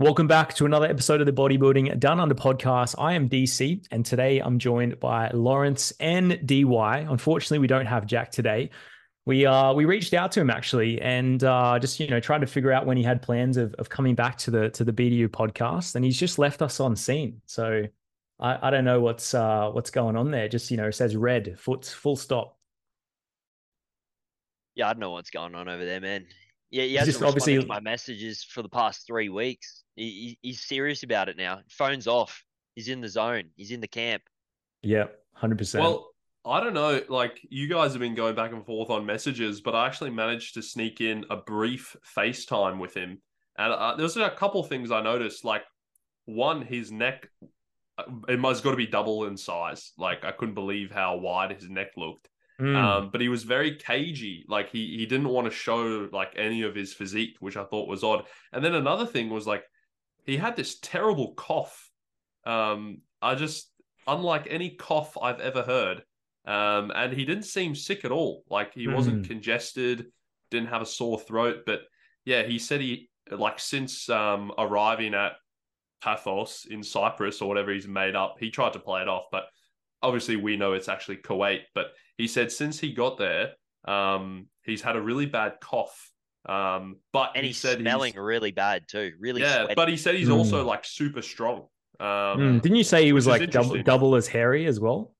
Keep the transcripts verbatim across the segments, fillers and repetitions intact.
Welcome back to another episode of the Bodybuilding Down Under podcast. I am D C, and today I'm joined by Lawrence and D Y. Unfortunately, we don't have Jack today. We uh we reached out to him actually, and uh, just you know tried to figure out when he had plans of of coming back to the to the B D U podcast, and he's just left us on scene. So I, I don't know what's uh what's going on there. Just you know it says red foot full stop. Yeah, I don't know what's going on over there, man. Yeah, he hasn't responded obviously... to my messages for the past three weeks. He, he, he's serious about it now. Phone's off. He's in the zone. He's in the camp. Yeah, one hundred percent. Well, I don't know. Like, you guys have been going back and forth on messages, but I actually managed to sneak in a brief FaceTime with him. And uh, there was a couple things I noticed. Like, one, his neck, it must got to be double in size. Like, I couldn't believe how wide his neck looked. Mm. Um, but he was very cagey. Like he, he didn't want to show like any of his physique, which I thought was odd. And then another thing was like, he had this terrible cough. Um, I just, unlike any cough I've ever heard. Um, and he didn't seem sick at all. Like he mm. wasn't congested, didn't have a sore throat, but yeah, he said he like, since, um, arriving at Paphos in Cyprus or whatever he's made up, he tried to play it off, but obviously we know it's actually Kuwait, but he said since he got there, um, he's had a really bad cough. Um, but and he he's said smelling he's, really bad too. Really, yeah. Sweaty. But he said he's mm. also like super strong. Um, mm. Didn't you say he was like double double as hairy as well?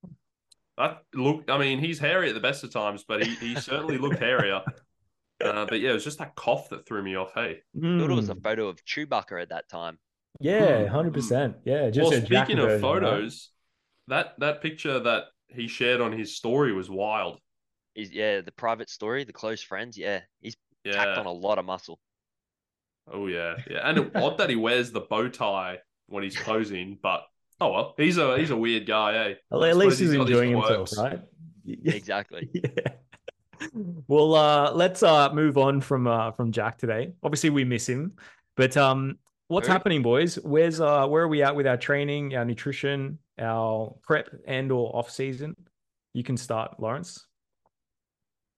I, look, I mean, he's hairy at the best of times, but he he certainly looked hairier. Uh, but yeah, it was just that cough that threw me off. Hey, mm. I thought it was a photo of Chewbacca at that time. Yeah, hundred mm. percent. Yeah. Just well, speaking of version, photos, right? that that picture that. he shared on his story was wild. Is yeah, the private story, the close friends. Yeah, he's yeah. tacked on a lot of muscle. Oh yeah, yeah, and odd that he wears the bow tie when he's posing. But oh well, he's a he's a weird guy, eh? At, at least he's, he's enjoying himself, right? Exactly. Yeah. Well, uh, let's uh move on from uh from Jack today. Obviously, we miss him, but um, what's Who? happening, boys? Where's uh where are we at with our training, our nutrition? Our prep and or off season? You can start, Lawrence.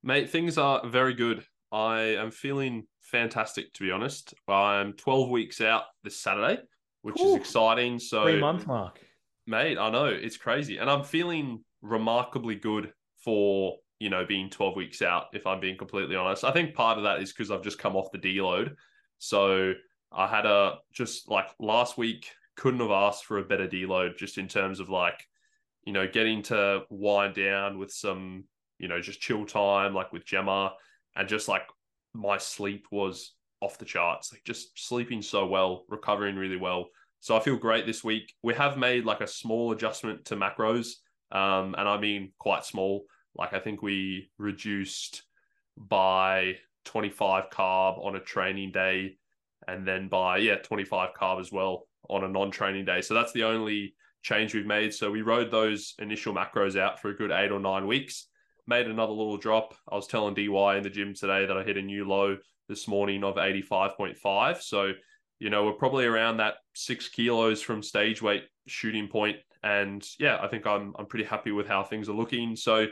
Mate, things are very good. I am feeling fantastic, to be honest. I'm twelve weeks out this Saturday, which Ooh, is exciting. So three month mark. Mate, I know it's crazy. And I'm feeling remarkably good for, you know, being twelve weeks out, if I'm being completely honest. I think part of that is because I've just come off the deload. So I had a just like last week. Couldn't have asked for a better deload just in terms of like, you know, getting to wind down with some, you know, just chill time, like with Gemma, and just like my sleep was off the charts, like just sleeping so well, recovering really well. So I feel great this week. We have made like a small adjustment to macros. Um, and I mean, quite small. Like I think we reduced by twenty-five carb on a training day and then by, yeah, twenty-five carb as well on a non-training day. So that's the only change we've made. So we rode those initial macros out for a good eight or nine weeks, made another little drop. I was telling D Y in the gym today that I hit a new low this morning of eighty-five point five. So, you know, we're probably around that six kilos from stage weight shooting point. And yeah, I think I'm I'm pretty happy with how things are looking. So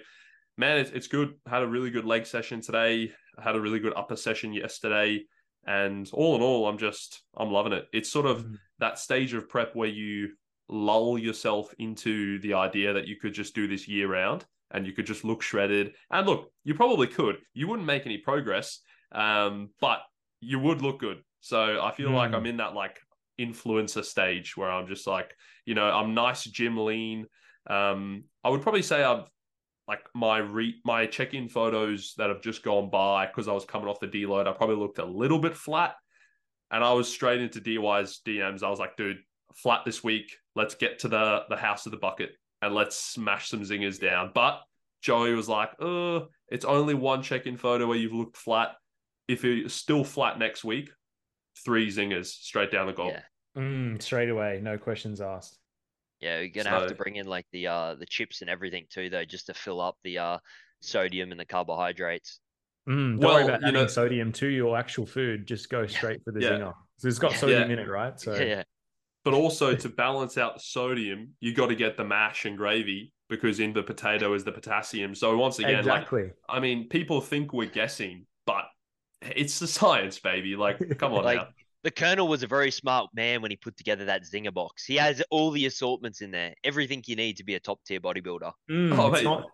man, it's, it's good. Had a really good leg session today. I had a really good upper session yesterday. And all in all, I'm just, I'm loving it. It's sort of mm-hmm. that stage of prep where you lull yourself into the idea that you could just do this year round and you could just look shredded. And look, you probably could. You wouldn't make any progress, um, but you would look good. So I feel mm. like I'm in that like influencer stage where I'm just like, you know, I'm nice gym lean. Um, I would probably say I've like my re- my check-in photos that have just gone by because I was coming off the deload, I probably looked a little bit flat. And I was straight into D Y's D Ms. I was like, dude, flat this week. Let's get to the, the house of the bucket and let's smash some zingers down. But Joey was like, oh, it's only one check-in photo where you've looked flat. If you're still flat next week, three zingers straight down the goal. Yeah. Mm, straight away. No questions asked. Yeah, you're gonna so, have to bring in like the uh the chips and everything too, though, just to fill up the uh sodium and the carbohydrates. Mm, don't well, worry about adding you know, sodium to your actual food. Just go straight for the yeah. zinger. So it's got sodium yeah. in it, right? So yeah. But also to balance out the sodium, you got to get the mash and gravy because in the potato is the potassium. So once again, exactly. like I mean, people think we're guessing, but it's the science, baby. Like, come on like, now. the Colonel was a very smart man when he put together that Zinger box. He has all the assortments in there, everything you need to be a top tier bodybuilder. Mm, oh, it's, not,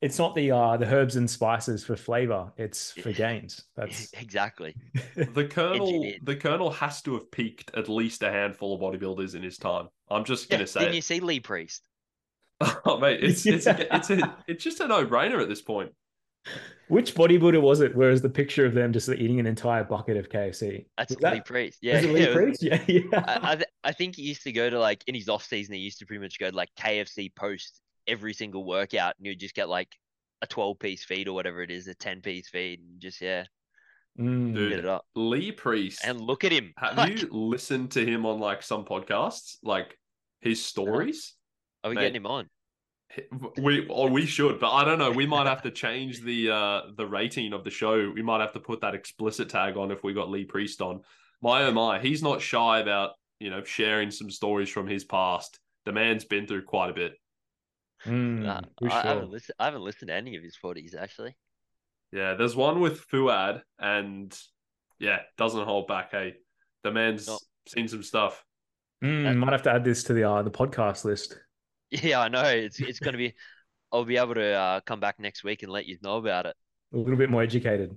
it's not the uh, the herbs and spices for flavor; it's for gains. That's exactly the Colonel. The Colonel has to have peaked at least a handful of bodybuilders in his time. I'm just yeah, gonna say. Didn't it. You see Lee Priest? Oh mate, it's it's a, it's a, it's just a no brainer at this point. Which bodybuilder was it? Whereas the picture of them just eating an entire bucket of K F C. That's was Lee that, Priest. Yeah, Lee yeah, Priest? yeah, yeah. I, I, th- I think he used to go to like in his off season. He used to pretty much go to like K F C post every single workout, and you'd just get like a twelve-piece feed or whatever it is, a ten-piece feed, and just yeah, mm, dude, get it up. Lee Priest, and look at him. Have like, you listened to him on like some podcasts, like his stories? Are we Mate. getting him on? We or we should, but I don't know. We might have to change the uh, the rating of the show. We might have to put that explicit tag on if we got Lee Priest on. My oh my, he's not shy about you know sharing some stories from his past. The man's been through quite a bit. Mm, nah, I, sure. I, haven't listen, I haven't listened to any of his forties actually. Yeah, there's one with Fuad, and yeah, doesn't hold back. Hey, the man's not... seen some stuff. Mm, might have to add this to the uh, the podcast list. Yeah, I know. It's it's going to be... I'll be able to uh, come back next week and let you know about it. A little bit more educated.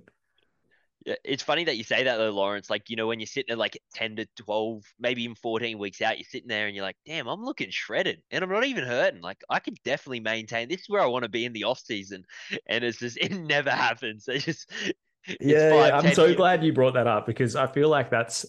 Yeah, it's funny that you say that though, Lawrence. Like, you know, when you're sitting at like ten to twelve, maybe even fourteen weeks out, you're sitting there and you're like, damn, I'm looking shredded and I'm not even hurting. Like, I could definitely maintain... This is where I want to be in the off season. And it's just... It never happens. It's just... It's yeah, five, yeah, I'm so years. glad you brought that up because I feel like that's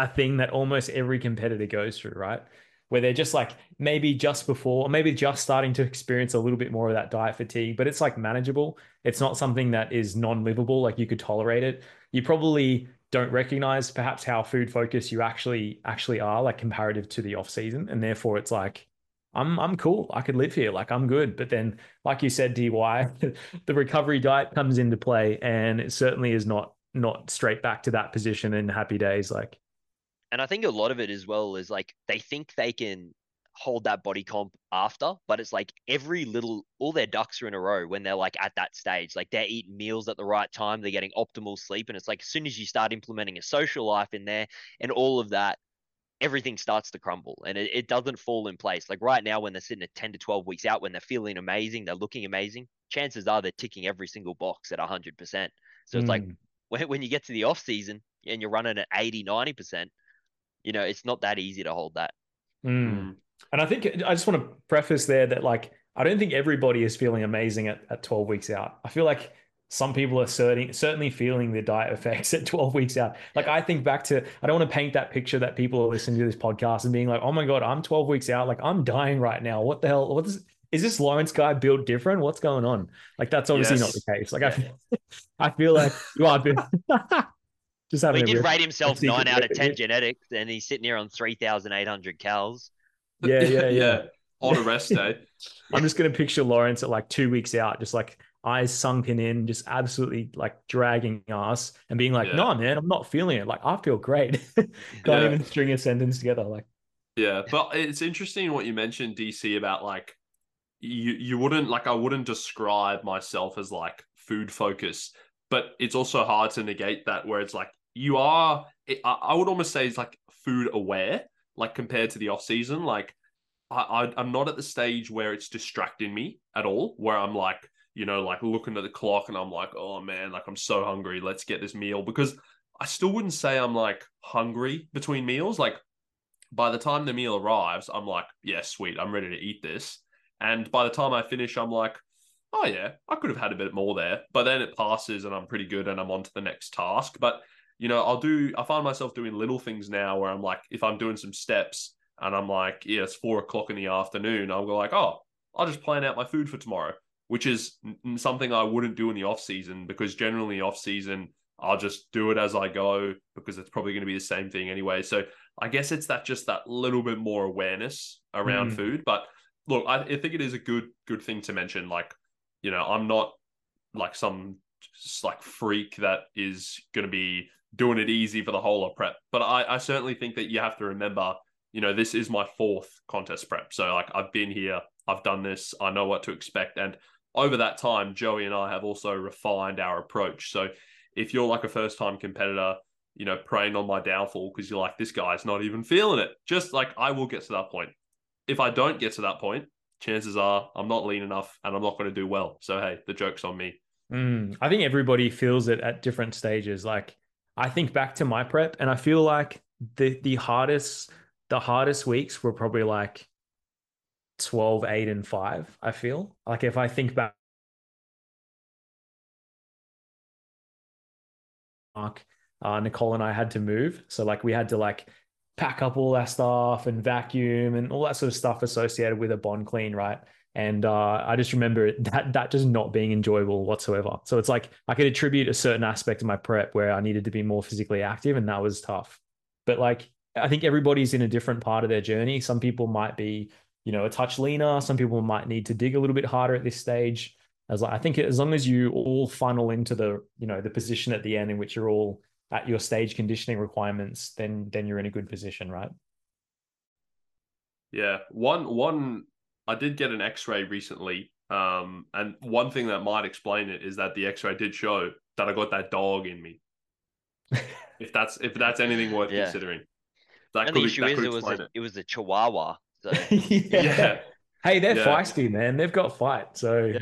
a thing that almost every competitor goes through, right? Where they're just like maybe just before or maybe just starting to experience a little bit more of that diet fatigue, but it's like manageable. It's not something that is non-livable. Like you could tolerate it. You probably don't recognize perhaps how food focused you actually actually are like comparative to the off season. And therefore it's like, I'm I'm cool. I could live here. Like I'm good. But then like you said, D Y, the recovery diet comes into play and it certainly is not, not straight back to that position in happy days. Like, and I think a lot of it as well is like they think they can hold that body comp after, but it's like every little, all their ducks are in a row when they're like at that stage. Like they're eating meals at the right time, they're getting optimal sleep. And it's like as soon as you start implementing a social life in there and all of that, everything starts to crumble and it, it doesn't fall in place. Like right now when they're sitting at ten to twelve weeks out, when they're feeling amazing, they're looking amazing, chances are they're ticking every single box at one hundred percent. So it's mm. like when, when you get to the off season and you're running at eighty, ninety percent, you know, it's not that easy to hold that. Mm. And I think I just want to preface there that like, I don't think everybody is feeling amazing at, at twelve weeks out. I feel like some people are certain, certainly feeling the diet effects at twelve weeks out. Like yeah. I think back to, I don't want to paint that picture that people are listening to this podcast and being like, oh my God, I'm twelve weeks out. Like I'm dying right now. What the hell? What is, is this Lawrence guy built different? What's going on? Like, that's obviously yes. not the case. Like yeah. I, I feel like you are been. Just well, he did rate himself nine out of ten yeah. genetics, and he's sitting here on three thousand eight hundred cals. Yeah, yeah, yeah. yeah. On a rest day, I'm just gonna picture Lawrence at like two weeks out, just like eyes sunken in, just absolutely like dragging ass, and being like, yeah. "No, man, I'm not feeling it. Like, I feel great." Can't yeah. even string a sentence together. Like, yeah, but it's interesting what you mentioned, D C, about like you you wouldn't like I wouldn't describe myself as like food focused, but it's also hard to negate that where it's like. You are, I would almost say it's like food aware, like compared to the off season. Like I, I, I'm not at the stage where it's distracting me at all, where I'm like, you know, like looking at the clock and I'm like, oh man, like I'm so hungry. Let's get this meal because I still wouldn't say I'm like hungry between meals. Like by the time the meal arrives, I'm like, yeah, sweet. I'm ready to eat this. And by the time I finish, I'm like, oh yeah, I could have had a bit more there, but then it passes and I'm pretty good and I'm on to the next task. But you know, I'll do, I find myself doing little things now where I'm like, if I'm doing some steps and I'm like, yeah, it's four o'clock in the afternoon, I'll go like, oh, I'll just plan out my food for tomorrow, which is n- something I wouldn't do in the off season because generally off season, I'll just do it as I go because it's probably going to be the same thing anyway. So I guess it's that, just that little bit more awareness around mm. food. But look, I, I think it is a good, good thing to mention. Like, you know, I'm not like some just like freak that is going to be doing it easy for the whole of prep. But I, I certainly think that you have to remember, you know, this is my fourth contest prep. So like I've been here, I've done this, I know what to expect. And over that time, Joey and I have also refined our approach. So if you're like a first time competitor, you know, preying on my downfall because you're like, this guy's not even feeling it. Just like, I will get to that point. If I don't get to that point, chances are I'm not lean enough and I'm not going to do well. So, hey, the joke's on me. Mm, I think everybody feels it at different stages. Like, I think back to my prep and I feel like the the hardest, the hardest weeks were probably like twelve, eight and five, I feel. Like if I think back, Mark, uh, Nicole and I had to move. So like we had to like pack up all our stuff and vacuum and all that sort of stuff associated with a bond clean, right? And uh, I just remember that that just not being enjoyable whatsoever. So it's like I could attribute a certain aspect of my prep where I needed to be more physically active, and that was tough. But like I think everybody's in a different part of their journey. Some people might be, you know, a touch leaner. Some people might need to dig a little bit harder at this stage. As like, I think as long as you all funnel into the, you know, the position at the end in which you're all at your stage conditioning requirements, then then you're in a good position, right? Yeah, one one. I did get an x-ray recently, um, and one thing that might explain it is that the x-ray did show that I got that dog in me. if that's if that's anything worth yeah. considering. That and could, the issue that is it was, a, it. it was a Chihuahua. So. yeah. yeah. Hey, they're yeah. feisty, man. They've got fight. So, yeah.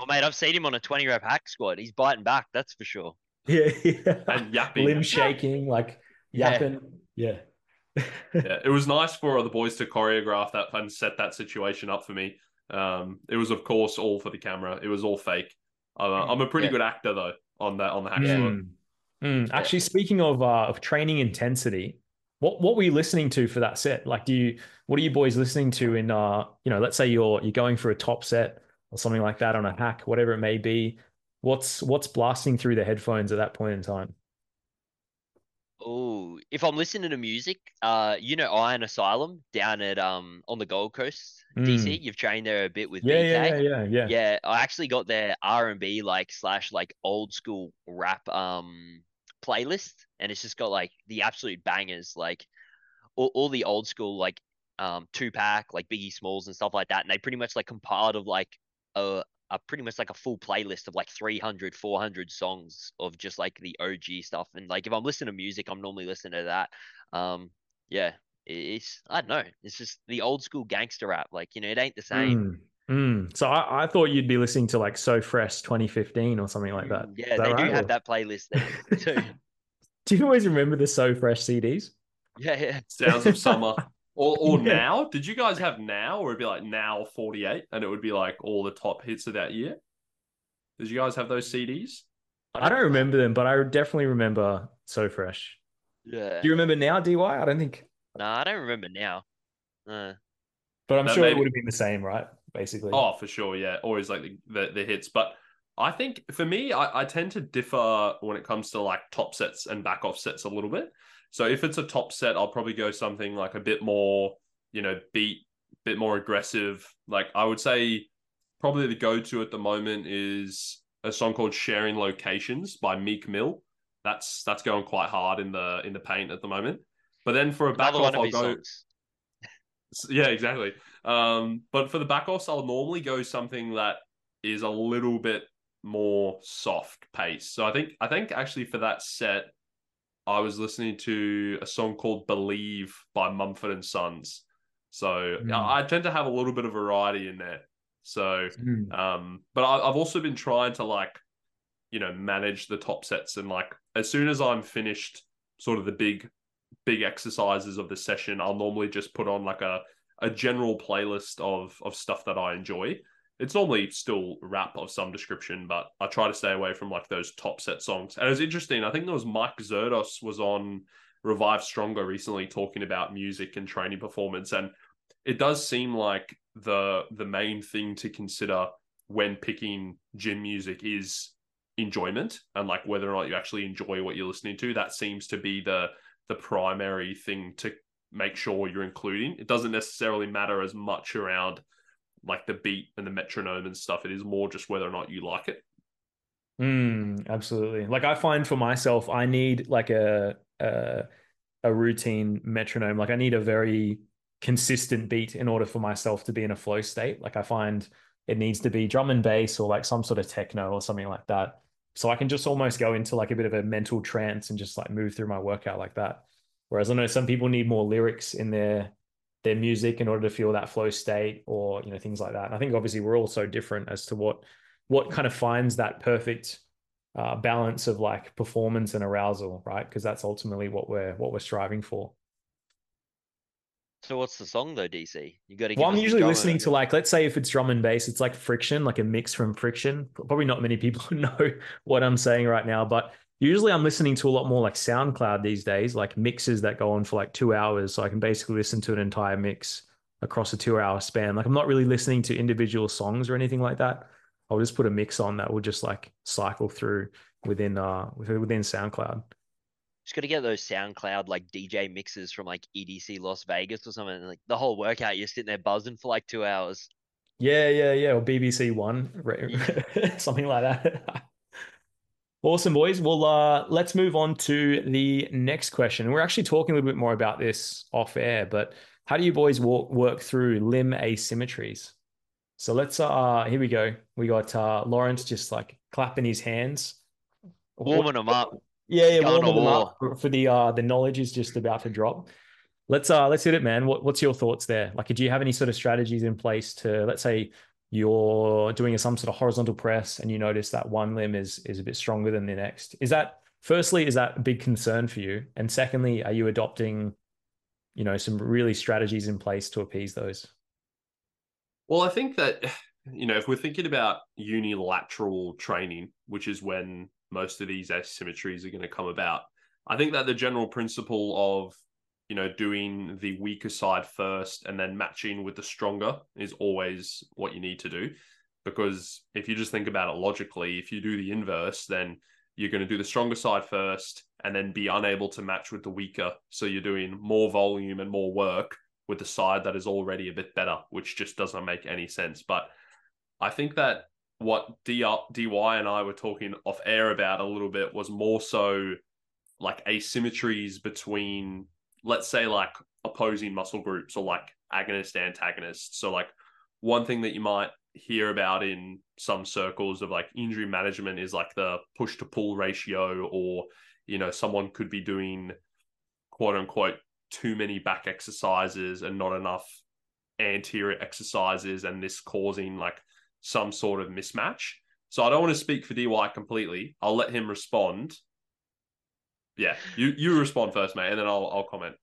Oh, mate, I've seen him on a twenty-rep hack squad. He's biting back, that's for sure. Yeah, yeah. And yapping. Limb shaking, like yapping. Yeah. yeah. Yeah, it was nice for the boys to choreograph that and set that situation up for me. Um, it was, of course, all for the camera. It was all fake. Uh, I'm a pretty yeah. good actor, though, on that on the hack yeah. squad. Mm. Actually, speaking of uh, of training intensity, what what were you listening to for that set? Like, do you what are you boys listening to in uh you know, let's say you're you're going for a top set or something like that on a hack, whatever it may be. What's what's blasting through the headphones at that point in time? Oh, if I'm listening to music, uh, you know, Iron Asylum down at um on the Gold Coast, mm. D C. You've trained there a bit with yeah, B K. Yeah, yeah, yeah, yeah. Yeah, I actually got their R and B like slash like old school rap um playlist, and it's just got like the absolute bangers, like all, all the old school like um Tupac, like Biggie Smalls and stuff like that. And they pretty much like compiled of like a, a pretty much like a full playlist of like three hundred, four hundred songs of just like the O G stuff. And like, if I'm listening to music, I'm normally listening to that. Um, yeah, it's, I don't know. It's just the old school gangster rap. Like, you know, it ain't the same. Mm, mm. So I, I thought you'd be listening to like So Fresh twenty fifteen or something like that. Yeah, that they right? do have that playlist there too. Do you always remember the So Fresh C Ds? Yeah, yeah. Sounds of Summer. Or, or yeah. Now? Did you guys have Now? Or it'd be like Now forty-eight, and it would be like all the top hits of that year. Did you guys have those C Ds? I don't, I don't remember them, but I definitely remember So Fresh. Yeah. Do you remember Now, D Y? I don't think. No, I don't remember Now. Uh, but I'm sure maybe... it would have been the same, right? Basically. Oh, for sure. Yeah. Always like the, the, the hits. But I think for me, I, I tend to differ when it comes to like top sets and back off sets a little bit. So if it's a top set, I'll probably go something like a bit more, you know, beat, bit more aggressive. Like I would say probably the go-to at the moment is a song called Sharing Locations by Meek Mill. That's that's going quite hard in the in the paint at the moment. But then for a back off, I'll go... Yeah, exactly. Um, but for the back offs, I'll normally go something that is a little bit more soft pace. So I think I think actually for that set, I was listening to a song called Believe by Mumford and Sons. So mm. I tend to have a little bit of variety in there. So, mm. um, but I, I've also been trying to like, you know, manage the top sets. And like, as soon as I'm finished sort of the big, big exercises of the session, I'll normally just put on like a, a general playlist of, of stuff that I enjoy. It's normally still rap of some description, but I try to stay away from like those top set songs. And it was interesting. I think there was Mike Zerdos was on Revive Stronger recently talking about music and training performance. And it does seem like the the main thing to consider when picking gym music is enjoyment and like whether or not you actually enjoy what you're listening to. That seems to be the the primary thing to make sure you're including. It doesn't necessarily matter as much around like the beat and the metronome and stuff. It is more just whether or not you like it. Mm, absolutely. Like I find for myself, I need like a, a, a routine metronome. Like I need a very consistent beat in order for myself to be in a flow state. Like I find it needs to be drum and bass or like some sort of techno or something like that. So I can just almost go into like a bit of a mental trance and just like move through my workout like that. Whereas I know some people need more lyrics in their their music in order to feel that flow state, or, you know, things like that. And I think obviously we're all so different as to what what kind of finds that perfect uh, balance of like performance and arousal, right? Because that's ultimately what we're what we're striving for. So what's the song though, D C? You got to. Well, I'm usually listening to like, let's say if it's drum and bass, it's like Friction, like a mix from Friction. Probably not many people know what I'm saying right now, but usually I'm listening to a lot more like SoundCloud these days, like mixes that go on for like two hours. So I can basically listen to an entire mix across a two hour span. Like I'm not really listening to individual songs or anything like that. I'll just put a mix on that will just like cycle through within, uh, within SoundCloud. Just got to get those SoundCloud like D J mixes from like E D C Las Vegas or something. Like the whole workout, you're sitting there buzzing for like two hours. Yeah, yeah, yeah. Or B B C One, something like that. Awesome, boys. Well, uh, let's move on to the next question. We're actually talking a little bit more about this off air, but how do you boys walk, work through limb asymmetries? So let's, uh, here we go. We got uh, Lawrence just like clapping his hands. Warming them up. Yeah, yeah, well, for, for the uh, the knowledge is just about to drop. Let's uh, let's hit it, man. What, what's your thoughts there? Like, do you have any sort of strategies in place to, let's say, you're doing some sort of horizontal press and you notice that one limb is is a bit stronger than the next? Is that, firstly, is that a big concern for you? And secondly, are you adopting, you know, some really strategies in place to appease those? Well, I think that, you know, if we're thinking about unilateral training, which is when most of these asymmetries are going to come about, I think that the general principle of, you know, doing the weaker side first and then matching with the stronger is always what you need to do. Because if you just think about it logically, if you do the inverse, then you're going to do the stronger side first and then be unable to match with the weaker. So you're doing more volume and more work with the side that is already a bit better, which just doesn't make any sense. But I think that what D Y and I were talking off air about a little bit was more so like asymmetries between, let's say, like opposing muscle groups or like agonist, antagonist. So like one thing that you might hear about in some circles of like injury management is like the push to pull ratio, or, you know, someone could be doing quote unquote too many back exercises and not enough anterior exercises, and this causing like some sort of mismatch. So I don't want to speak for D Y completely. I'll let him respond. Yeah, you you respond first, mate, and then I'll I'll comment.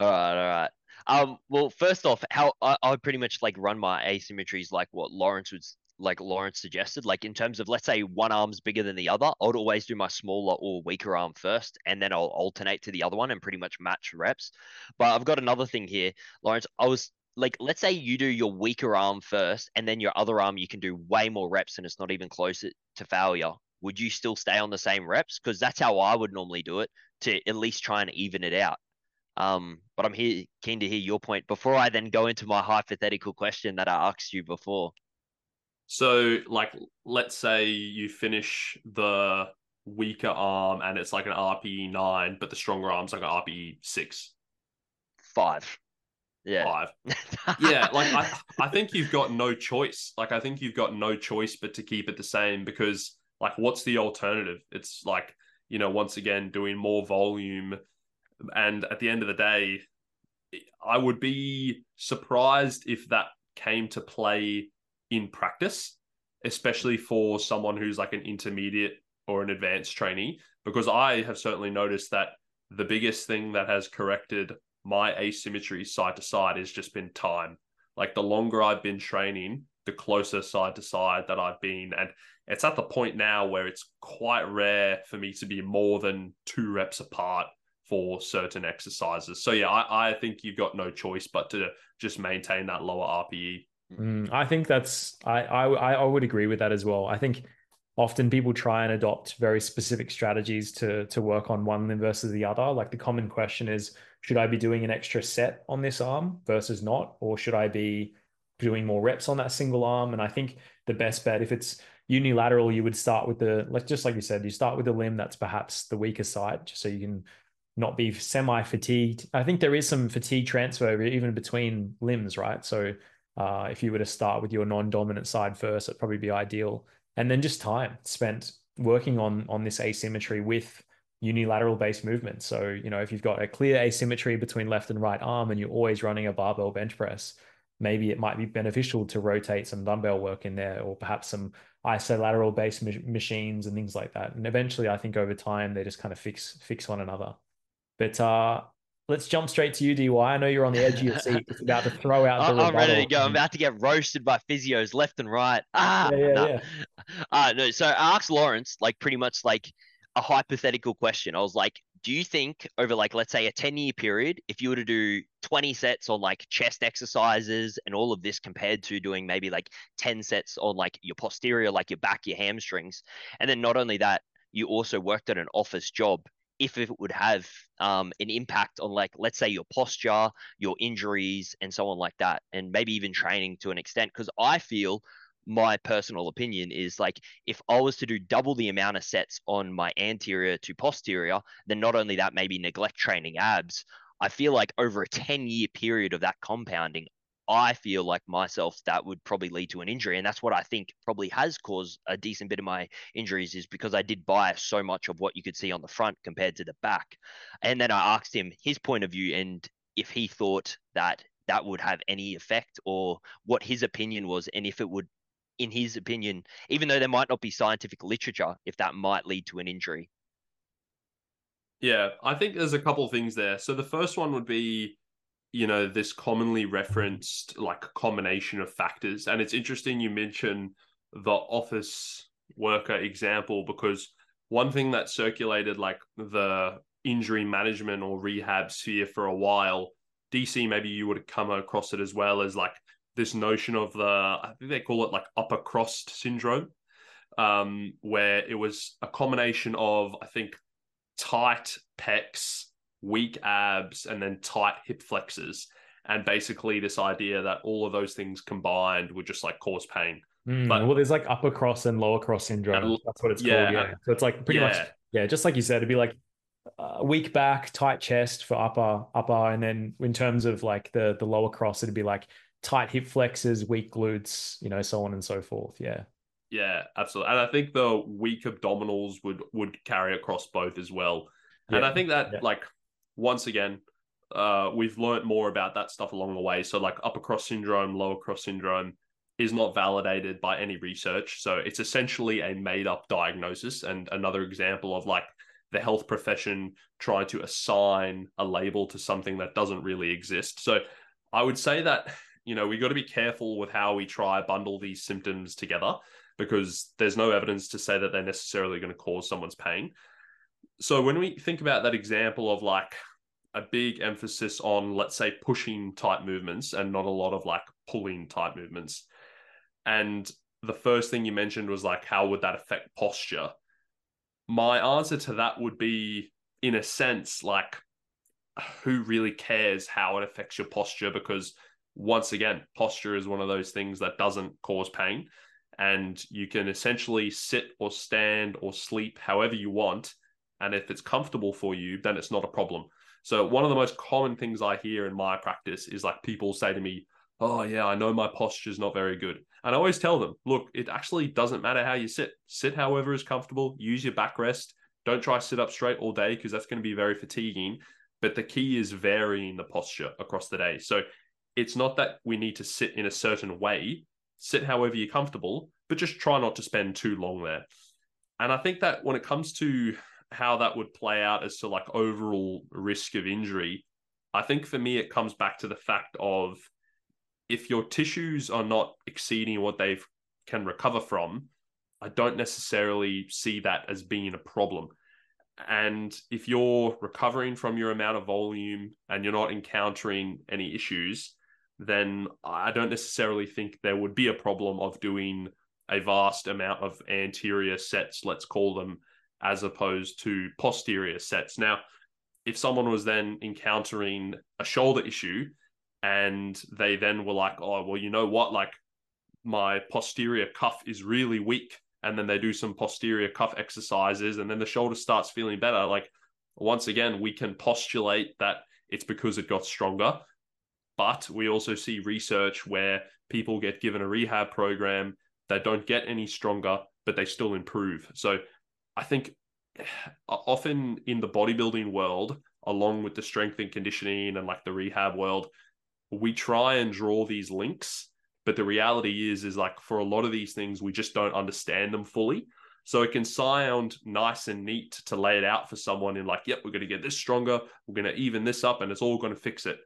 All right, all right. Um, well, first off, how I, I pretty much like run my asymmetries like what Lawrence would like Lawrence suggested. Like in terms of, let's say one arm's bigger than the other, I would always do my smaller or weaker arm first, and then I'll alternate to the other one and pretty much match reps. But I've got another thing here, Lawrence. I was. Like, let's say you do your weaker arm first and then your other arm, you can do way more reps and it's not even close to failure. Would you still stay on the same reps? Because that's how I would normally do it, to at least try and even it out. Um, but I'm here, keen to hear your point before I then go into my hypothetical question that I asked you before. So, like, let's say you finish the weaker arm and it's like an R P E nine, but the stronger arm's like an R P E six. Five. Yeah. Five. Yeah. Like, I, I think you've got no choice. Like, I think you've got no choice but to keep it the same, because, like, what's the alternative? It's like, you know, once again, doing more volume. And at the end of the day, I would be surprised if that came to play in practice, especially for someone who's like an intermediate or an advanced trainee, because I have certainly noticed that the biggest thing that has corrected my asymmetry side to side has just been time. Like the longer I've been training, the closer side to side that I've been. And it's at the point now where it's quite rare for me to be more than two reps apart for certain exercises. So yeah, I, I think you've got no choice but to just maintain that lower R P E. Mm, I think that's, I, I, I would agree with that as well. I think often people try and adopt very specific strategies to, to work on one limb versus the other. Like the common question is, should I be doing an extra set on this arm versus not? Or should I be doing more reps on that single arm? And I think the best bet, if it's unilateral, you would start with the, like, just like you said, you start with the limb that's perhaps the weaker side, just so you can not be semi-fatigued. I think there is some fatigue transfer even between limbs, right? So uh, if you were to start with your non-dominant side first, it'd probably be ideal. And then just time spent working on on this asymmetry with unilateral based movement. So, you know, if you've got a clear asymmetry between left and right arm and you're always running a barbell bench press, maybe it might be beneficial to rotate some dumbbell work in there, or perhaps some isolateral based ma machines and things like that. And eventually, I think over time, they just kind of fix fix one another. But uh, let's jump straight to you, D Y. I know you're on the edge of your seat. It's about to throw out the I'm ready to go. I'm about to get roasted by physios left and right. Ah, yeah, yeah, no. Yeah. Uh, no. So I asked Lawrence, like, pretty much like a hypothetical question. I was like, do you think over, like, let's say a ten year period, if you were to do twenty sets on like chest exercises and all of this compared to doing maybe like ten sets on like your posterior, like your back, your hamstrings. And then not only that, you also worked at an office job, if it would have um, an impact on, like, let's say your posture, your injuries and so on like that, and maybe even training to an extent. Because I feel, my personal opinion is, like, if I was to do double the amount of sets on my anterior to posterior, then not only that, maybe neglect training abs. I feel like over a ten year period of that compounding, I feel like myself that would probably lead to an injury. And that's what I think probably has caused a decent bit of my injuries, is because I did bias so much of what you could see on the front compared to the back. And then I asked him his point of view and if he thought that that would have any effect, or what his opinion was, and if it would, in his opinion, even though there might not be scientific literature, if that might lead to an injury. Yeah, I think there's a couple of things there. So the first one would be, you know, this commonly referenced, like, combination of factors. And it's interesting you mention the office worker example, because one thing that circulated, like, the injury management or rehab sphere for a while, D C, maybe you would have come across it as well, as like this notion of the, I think they call it like upper crossed syndrome, um, where it was a combination of, I think, tight pecs, weak abs, and then tight hip flexors. And basically this idea that all of those things combined would just like cause pain. Mm, but, well, there's like upper cross and lower cross syndrome. And, that's what it's yeah, called. Yeah. So it's like pretty yeah. much, yeah, just like you said, it'd be like uh, weak back, tight chest for upper, upper. And then in terms of like the, the lower cross, it'd be like tight hip flexors, weak glutes, you know, so on and so forth. Yeah. Yeah, absolutely. And I think the weak abdominals would, would carry across both as well. Yeah. And I think that yeah. like, once again, uh, we've learned more about that stuff along the way. So like upper cross syndrome, lower cross syndrome is not validated by any research. So it's essentially a made up diagnosis, and another example of like the health profession trying to assign a label to something that doesn't really exist. So I would say that, you know, we got to be careful with how we try bundle these symptoms together, because there's no evidence to say that they're necessarily going to cause someone's pain. So when we think about that example of like a big emphasis on, let's say, pushing type movements and not a lot of like pulling type movements. And the first thing you mentioned was like, how would that affect posture? My answer to that would be, in a sense, like, who really cares how it affects your posture? Because once again, posture is one of those things that doesn't cause pain, and you can essentially sit or stand or sleep however you want. And if it's comfortable for you, then it's not a problem. So one of the most common things I hear in my practice is like people say to me, oh yeah, I know my posture is not very good. And I always tell them, look, it actually doesn't matter how you sit. Sit however is comfortable. Use your backrest. Don't try to sit up straight all day, because that's going to be very fatiguing. But the key is varying the posture across the day. So it's not that we need to sit in a certain way. Sit however you're comfortable, but just try not to spend too long there. And I think that when it comes to how that would play out as to like overall risk of injury, I think for me, it comes back to the fact of, if your tissues are not exceeding what they can recover from, I don't necessarily see that as being a problem. And if you're recovering from your amount of volume and you're not encountering any issues, then I don't necessarily think there would be a problem of doing a vast amount of anterior sets, let's call them, as opposed to posterior sets. Now, if someone was then encountering a shoulder issue and they then were like, oh, well, you know what, like my posterior cuff is really weak, and then they do some posterior cuff exercises and then the shoulder starts feeling better. Like, once again, we can postulate that it's because it got stronger, but we also see research where people get given a rehab program that don't get any stronger, but they still improve. So I think often in the bodybuilding world, along with the strength and conditioning and like the rehab world, we try and draw these links, but the reality is, is like for a lot of these things, we just don't understand them fully. So it can sound nice and neat to lay it out for someone in like, yep, we're going to get this stronger, we're going to even this up, and it's all going to fix it.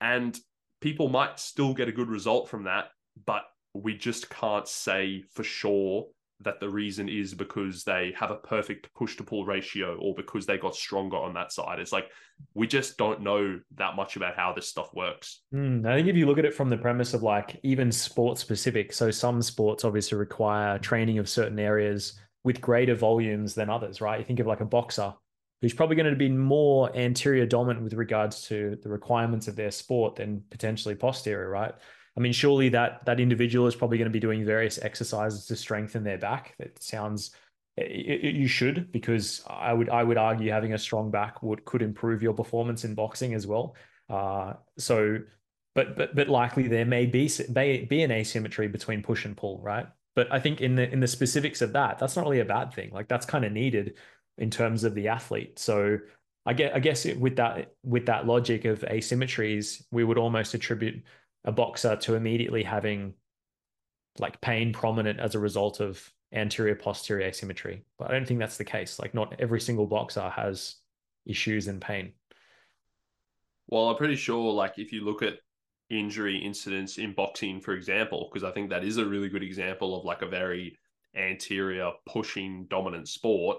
And people might still get a good result from that, but we just can't say for sure that the reason is because they have a perfect push-to-pull ratio or because they got stronger on that side. It's like, we just don't know that much about how this stuff works. Mm, I think if you look at it from the premise of like even sport specific, so some sports obviously require training of certain areas with greater volumes than others, right? You think of like a boxer who's probably going to be more anterior dominant with regards to the requirements of their sport than potentially posterior, right? I mean, surely that that individual is probably going to be doing various exercises to strengthen their back. That sounds, it, it, you should, because I would I would argue having a strong back would could improve your performance in boxing as well. Uh, so, but but but likely there may be may be an asymmetry between push and pull, right? But I think in the in the specifics of that, that's not really a bad thing. Like that's kind of needed in terms of the athlete. So I guess I guess it, with that with that logic of asymmetries, we would almost attribute a boxer to immediately having like pain prominent as a result of anterior posterior asymmetry. But I don't think that's the case. Like not every single boxer has issues and pain. Well, I'm pretty sure like if you look at injury incidents in boxing, for example, because I think that is a really good example of like a very anterior pushing dominant sport.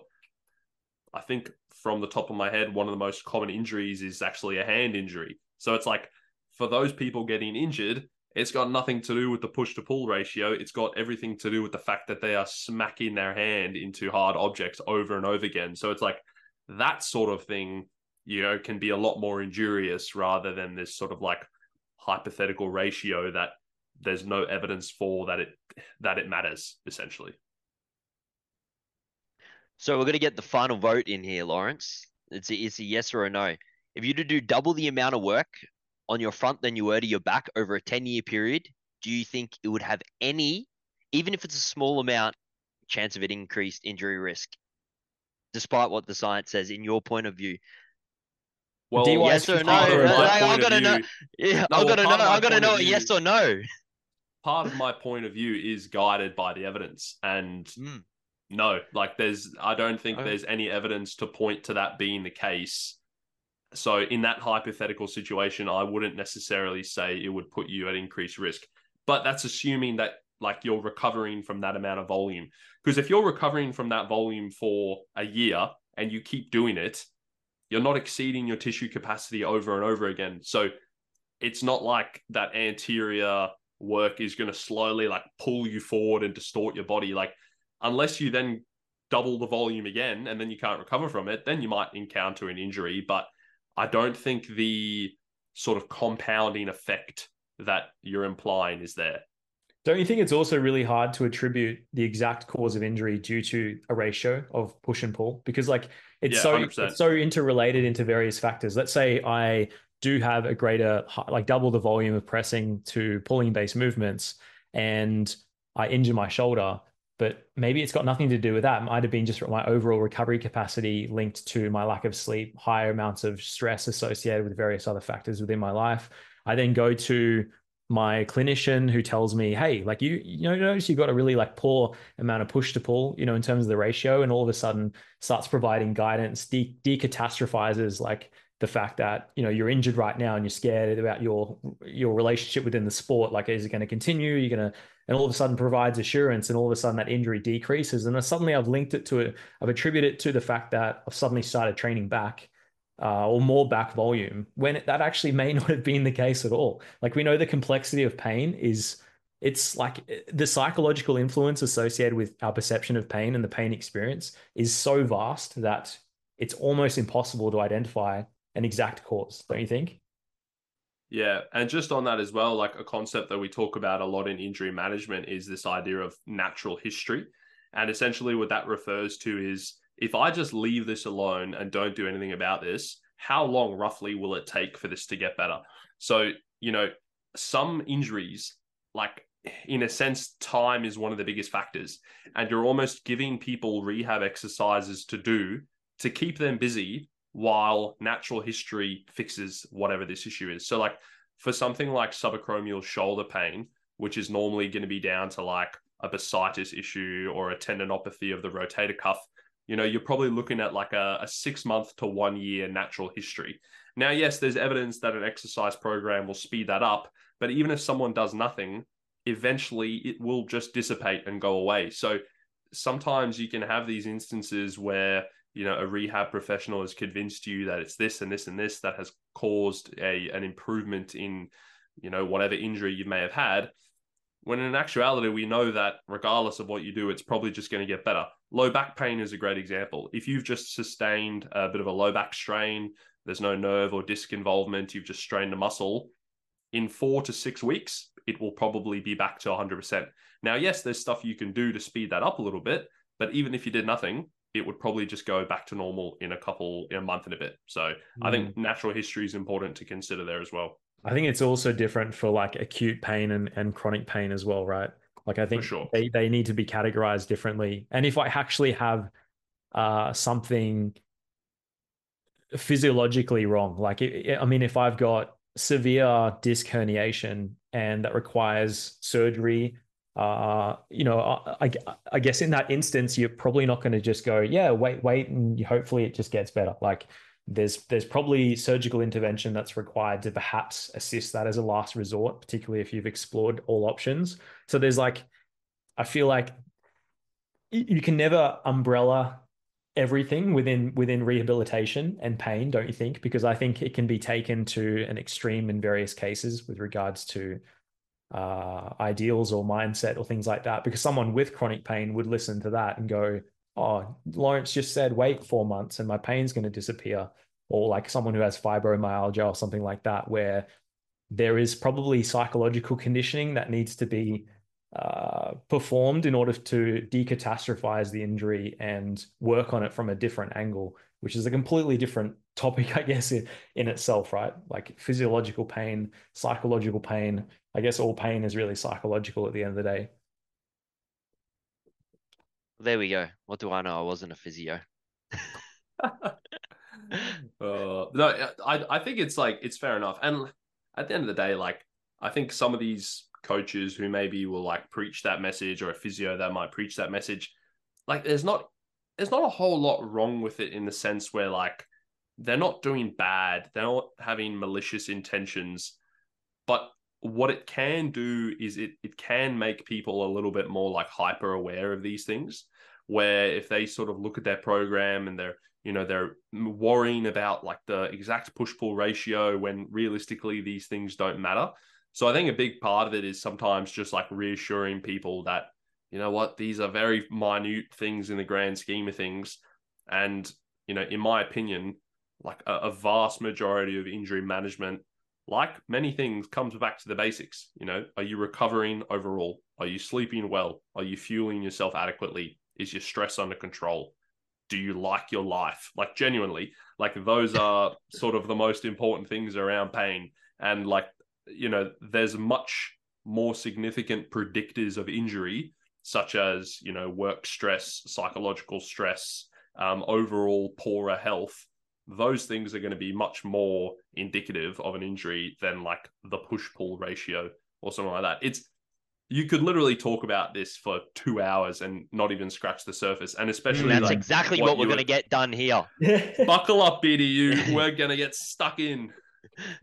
I think from the top of my head, one of the most common injuries is actually a hand injury. So it's like, for those people getting injured, it's got nothing to do with the push-to-pull ratio. It's got everything to do with the fact that they are smacking their hand into hard objects over and over again. So it's like that sort of thing, you know, can be a lot more injurious rather than this sort of like hypothetical ratio that there's no evidence for that it that it matters, essentially. So we're going to get the final vote in here, Lawrence. It's a, it's a yes or a no. If you do double the amount of work on your front than you were to your back over a ten-year period, do you think it would have any, even if it's a small amount, chance of it increased injury risk, despite what the science says, in your point of view? Well, yes or no? I've got to know. I've got to know. I've got to know a yes or no. Part of my point of view is guided by the evidence, and mm. no, like there's, I don't think oh. there's any evidence to point to that being the case. So in that hypothetical situation, I wouldn't necessarily say it would put you at increased risk, but that's assuming that like you're recovering from that amount of volume. Because if you're recovering from that volume for a year and you keep doing it, you're not exceeding your tissue capacity over and over again. So it's not like that anterior work is going to slowly like pull you forward and distort your body. Like unless you then double the volume again and then you can't recover from it, then you might encounter an injury, but I don't think the sort of compounding effect that you're implying is there. Don't you think it's also really hard to attribute the exact cause of injury due to a ratio of push and pull? Because like it's yeah, so it's so interrelated into various factors. Let's say I do have a greater, like double the volume of pressing to pulling based movements and I injure my shoulder, but maybe it's got nothing to do with that. It might have been just my overall recovery capacity linked to my lack of sleep, higher amounts of stress associated with various other factors within my life. I then go to my clinician who tells me, hey, like you, you know, notice you've got a really like poor amount of push to pull, you know, in terms of the ratio, and all of a sudden starts providing guidance, de- decatastrophizes like the fact that, you know, you're injured right now and you're scared about your, your relationship within the sport. Like, is it going to continue? You're going to, and all of a sudden provides assurance, and all of a sudden that injury decreases. And then suddenly I've linked it to it. I've attributed it to the fact that I've suddenly started training back uh, or more back volume, when it, that actually may not have been the case at all. Like we know the complexity of pain is, it's like the psychological influence associated with our perception of pain and the pain experience is so vast that it's almost impossible to identify an exact cause, don't you think? Yeah. And just on that as well, like a concept that we talk about a lot in injury management is this idea of natural history. And essentially what that refers to is if I just leave this alone and don't do anything about this, how long roughly will it take for this to get better? So, you know, some injuries, like in a sense, time is one of the biggest factors, and you're almost giving people rehab exercises to do to keep them busy while natural history fixes whatever this issue is. So like for something like subacromial shoulder pain, which is normally going to be down to like a bursitis issue or a tendinopathy of the rotator cuff, you know, you're probably looking at like a, a six month to one year natural history. Now, yes, there's evidence that an exercise program will speed that up, but even if someone does nothing, eventually it will just dissipate and go away. So sometimes you can have these instances where, you know, a rehab professional has convinced you that it's this and this and this that has caused a an improvement in, you know, whatever injury you may have had, when in actuality, we know that regardless of what you do, it's probably just going to get better. Low back pain is a great example. If you've just sustained a bit of a low back strain, there's no nerve or disc involvement, you've just strained a muscle, in four to six weeks, it will probably be back to one hundred percent. Now, yes, there's stuff you can do to speed that up a little bit, but even if you did nothing, it would probably just go back to normal in a couple, in a month and a bit. So mm. I think natural history is important to consider there as well. I think it's also different for like acute pain and, and chronic pain as well, right? Like I think sure. they, they need to be categorized differently. And if I actually have uh, something physiologically wrong, like, it, I mean, if I've got severe disc herniation and that requires surgery, uh, you know, I, I guess in that instance, you're probably not going to just go, yeah, wait, wait, and hopefully it just gets better. Like there's, there's probably surgical intervention that's required to perhaps assist that as a last resort, particularly if you've explored all options. So there's like, I feel like you can never umbrella everything within, within rehabilitation and pain, don't you think? Because I think it can be taken to an extreme in various cases with regards to uh, ideals or mindset or things like that, because someone with chronic pain would listen to that and go, oh, Lawrence just said, wait four months and my pain's going to disappear. Or like someone who has fibromyalgia or something like that, where there is probably psychological conditioning that needs to be Uh, performed in order to decatastrophize the injury and work on it from a different angle, which is a completely different topic, I guess, in, in itself, right? Like physiological pain, psychological pain. I guess all pain is really psychological at the end of the day. There we go. What do I know? I wasn't a physio. uh, no, I, I think it's like, it's fair enough. And at the end of the day, like, I think some of these coaches who maybe will like preach that message, or a physio that might preach that message, like there's not there's not a whole lot wrong with it, in the sense where like they're not doing bad, they're not having malicious intentions, but what it can do is it it can make people a little bit more like hyper aware of these things, where if they sort of look at their program and they're, you know, they're worrying about like the exact push-pull ratio when realistically these things don't matter. So I think a big part of it is sometimes just like reassuring people that, you know what, these are very minute things in the grand scheme of things. And, you know, in my opinion, like a, a vast majority of injury management, like many things, comes back to the basics. You know, are you recovering overall? Are you sleeping well? Are you fueling yourself adequately? Is your stress under control? Do you like your life? Like genuinely, like those are sort of the most important things around pain. And like, you know, there's much more significant predictors of injury, such as, you know, work stress, psychological stress, um, overall poorer health. Those things are going to be much more indicative of an injury than like the push-pull ratio or something like that. It's, you could literally talk about this for two hours and not even scratch the surface. And especially that's like exactly what, what we're going to get done here. Buckle up, B D U. We're going to get stuck in.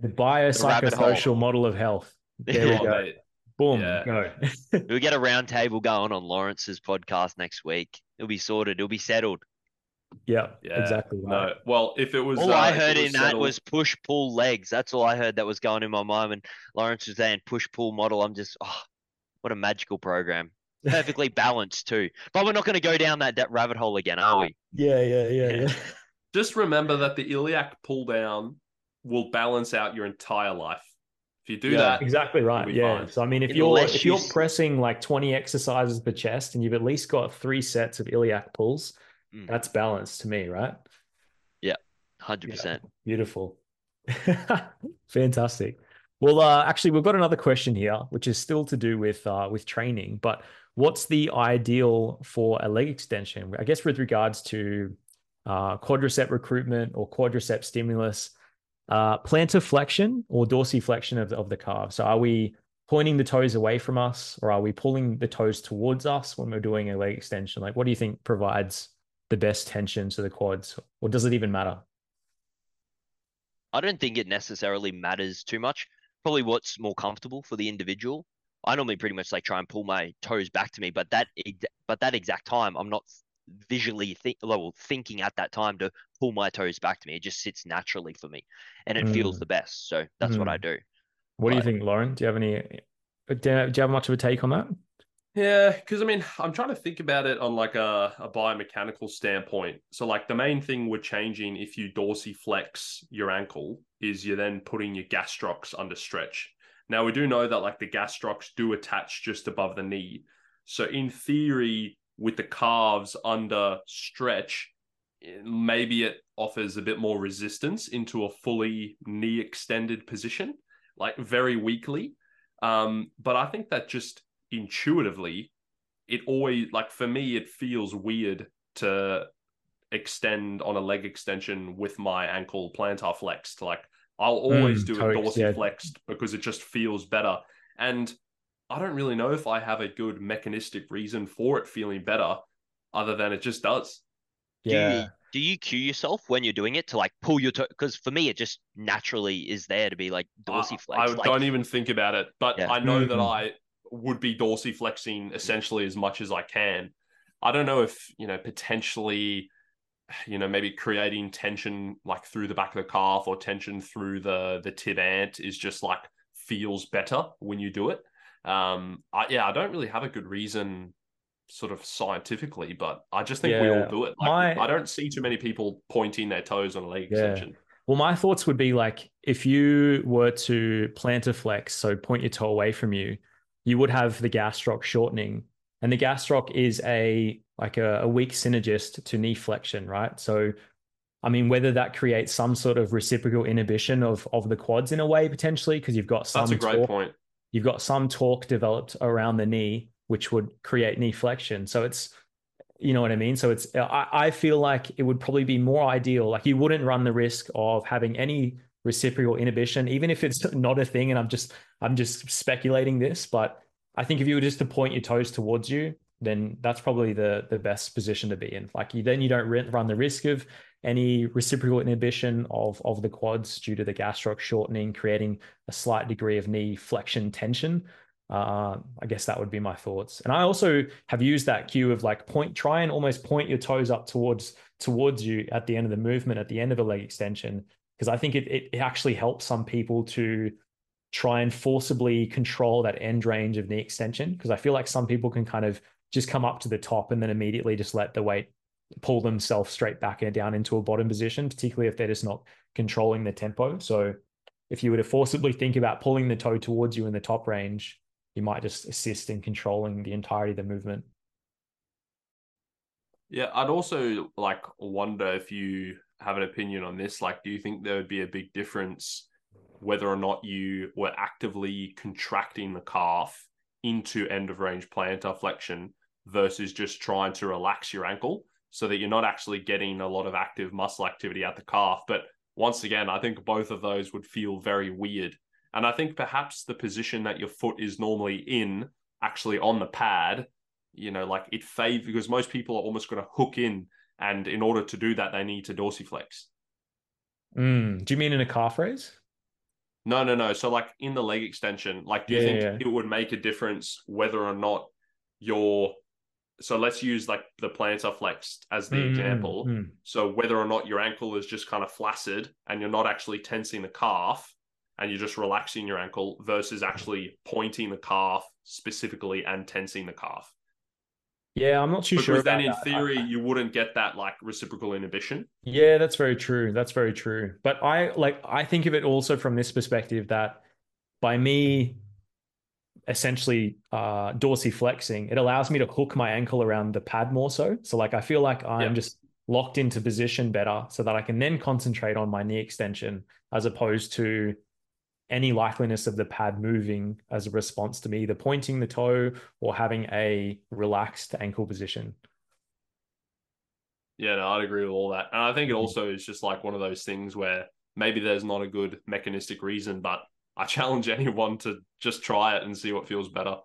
The biopsychosocial model of health. There we oh, go. Mate. Boom. Yeah. Go. We'll get a round table going on Lawrence's podcast next week. It'll be sorted. It'll be settled. Yeah, yeah exactly. Right. No. Well, if it was... All uh, I heard in was that settled... was push-pull legs. That's all I heard that was going in my mind. When Lawrence was saying push-pull model, I'm just, oh, what a magical program. Perfectly balanced too. But we're not going to go down that, that rabbit hole again, are we? Yeah, yeah, yeah, yeah. yeah. Just remember that the iliac pull-down will balance out your entire life. If you do yeah, that, exactly right. Yeah. Fine. So I mean, if you're if you're pressing like twenty exercises per chest, and you've at least got three sets of iliac pulls, mm. that's balanced to me, right? Yeah, hundred yeah. percent. Beautiful, fantastic. Well, uh, actually, we've got another question here, which is still to do with uh, with training. But what's the ideal for a leg extension? I guess with regards to uh, quadricep recruitment or quadricep stimulus, uh, plantar flexion or dorsiflexion of the, of the calf. So are we pointing the toes away from us, or are we pulling the toes towards us when we're doing a leg extension? Like, what do you think provides the best tension to the quads, or does it even matter? I don't think it necessarily matters too much. Probably what's more comfortable for the individual. I normally pretty much like try and pull my toes back to me, but that but that exact time, I'm not visually think, well, thinking at that time to pull my toes back to me. It just sits naturally for me, and it mm. feels the best. So that's mm. what I do. What but, do you think, Lauren? Do you have any? Do you have much of a take on that? Yeah, because I mean, I'm trying to think about it on like a, a biomechanical standpoint. So like the main thing we're changing if you dorsiflex your ankle is you're then putting your gastrocs under stretch. Now we do know that like the gastrocs do attach just above the knee. So in theory, with the calves under stretch, maybe it offers a bit more resistance into a fully knee extended position, like very weakly. Um, but I think that just... intuitively, it always, like for me, it feels weird to extend on a leg extension with my ankle plantar flexed. Like I'll always mm, do it dorsiflexed yeah. because it just feels better. And I don't really know if I have a good mechanistic reason for it feeling better other than it just does. Yeah. Do you, do you cue yourself when you're doing it to like pull your toe? Because for me, it just naturally is there to be like dorsiflexed. I, I like, don't even think about it, but yeah. I know mm-hmm. that I... would be dorsiflexing essentially as much as I can. I don't know if, you know, potentially, you know, maybe creating tension like through the back of the calf or tension through the the tib ant is just like feels better when you do it. Um, I, yeah, I don't really have a good reason sort of scientifically, but I just think yeah. we all do it. Like, my... I don't see too many people pointing their toes on a leg yeah. extension. Well, my thoughts would be like, if you were to plantar flex, so point your toe away from you, you would have the gastroc shortening, and the gastroc is a like a, a weak synergist to knee flexion, right? So, I mean, whether that creates some sort of reciprocal inhibition of of the quads in a way potentially, because you've got some that's a great torque, point. You've got some torque developed around the knee, which would create knee flexion. So it's, you know what I mean. So it's I, I feel like it would probably be more ideal. Like you wouldn't run the risk of having any reciprocal inhibition, even if it's not a thing. And I'm just, I'm just speculating this, but I think if you were just to point your toes towards you, then that's probably the the best position to be in. Like you, then you don't run the risk of any reciprocal inhibition of, of the quads due to the gastroc shortening, creating a slight degree of knee flexion tension. Uh, I guess that would be my thoughts. And I also have used that cue of like point, try and almost point your toes up towards, towards you at the end of the movement, at the end of a leg extension, because I think it, it actually helps some people to try and forcibly control that end range of knee extension. Because I feel like some people can kind of just come up to the top and then immediately just let the weight pull themselves straight back and down into a bottom position, particularly if they're just not controlling the tempo. So if you were to forcibly think about pulling the toe towards you in the top range, you might just assist in controlling the entirety of the movement. Yeah, I'd also like wonder if you... have an opinion on this. Like, do you think there would be a big difference whether or not you were actively contracting the calf into end of range plantar flexion versus just trying to relax your ankle so that you're not actually getting a lot of active muscle activity at the calf? But once again, I think both of those would feel very weird. And I think perhaps the position that your foot is normally in, actually on the pad, you know, like it favors, because most people are almost going to hook in. And in order to do that, they need to dorsiflex. Mm, do you mean in a calf raise? No, no, no. So like in the leg extension, like do you yeah, think yeah. it would make a difference whether or not you're... So let's use like the plantar flexed as the mm, example. Mm. So whether or not your ankle is just kind of flaccid and you're not actually tensing the calf and you're just relaxing your ankle versus actually pointing the calf specifically and tensing the calf. Yeah, I'm not too because sure. Because then, in that. theory, I, you wouldn't get that like reciprocal inhibition. Yeah, that's very true. That's very true. But I like I think of it also from this perspective that by me essentially uh, dorsiflexing, it allows me to hook my ankle around the pad more so. So like I feel like I'm yeah. just locked into position better, so that I can then concentrate on my knee extension as opposed to any likeliness of the pad moving as a response to me either pointing the toe or having a relaxed ankle position. Yeah, no, I'd agree with all that. And I think it also is just like one of those things where maybe there's not a good mechanistic reason, but I challenge anyone to just try it and see what feels better.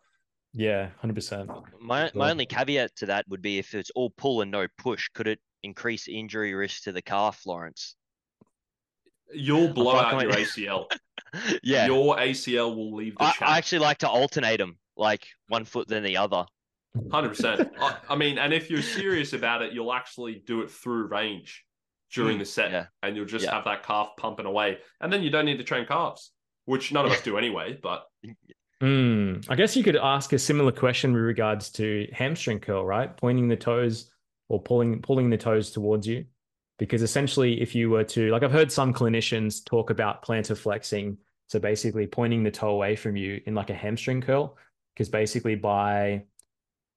Yeah, one hundred percent. My, my only caveat to that would be if it's all pull and no push, could it increase injury risk to the calf, Lawrence? You'll blow out your A C L. Yeah. Your A C L will leave the I, chat. I actually like to alternate them, like one foot then the other. one hundred percent. I, I mean, and if you're serious about it, you'll actually do it through range during mm, the set, yeah. and you'll just yeah. have that calf pumping away. And then you don't need to train calves, which none of us do anyway, but... Mm, I guess you could ask a similar question with regards to hamstring curl, right? Pointing the toes or pulling pulling the toes towards you. Because essentially, if you were to, like I've heard some clinicians talk about plantar flexing, so basically pointing the toe away from you in like a hamstring curl, because basically by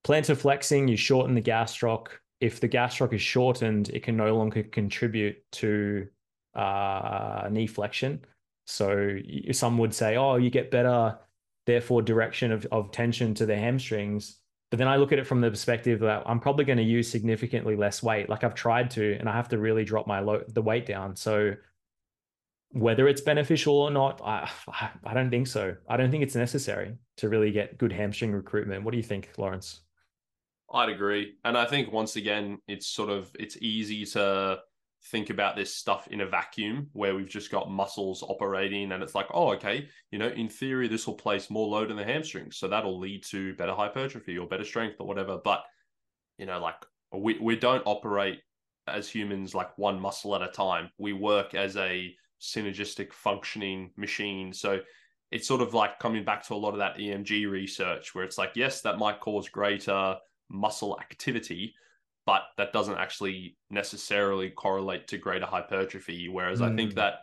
plantar flexing, you shorten the gastroc. If the gastroc is shortened, it can no longer contribute to uh, knee flexion. So some would say, oh, you get better, therefore direction of, of tension to the hamstrings. But then I look at it from the perspective that I'm probably going to use significantly less weight. Like I've tried to, and I have to really drop my lo- the weight down. So whether it's beneficial or not, I, I don't think so. I don't think it's necessary to really get good hamstring recruitment. What do you think, Lawrence? I'd agree. And I think once again, it's sort of, it's easy to think about this stuff in a vacuum where we've just got muscles operating and it's like, oh, okay, you know, in theory, this will place more load in the hamstrings. So that'll lead to better hypertrophy or better strength or whatever. But, you know, like we, we don't operate as humans, like one muscle at a time. We work as a synergistic functioning machine. So it's sort of like coming back to a lot of that E M G research where it's like, yes, that might cause greater muscle activity, but that doesn't actually necessarily correlate to greater hypertrophy. Whereas mm. I think that,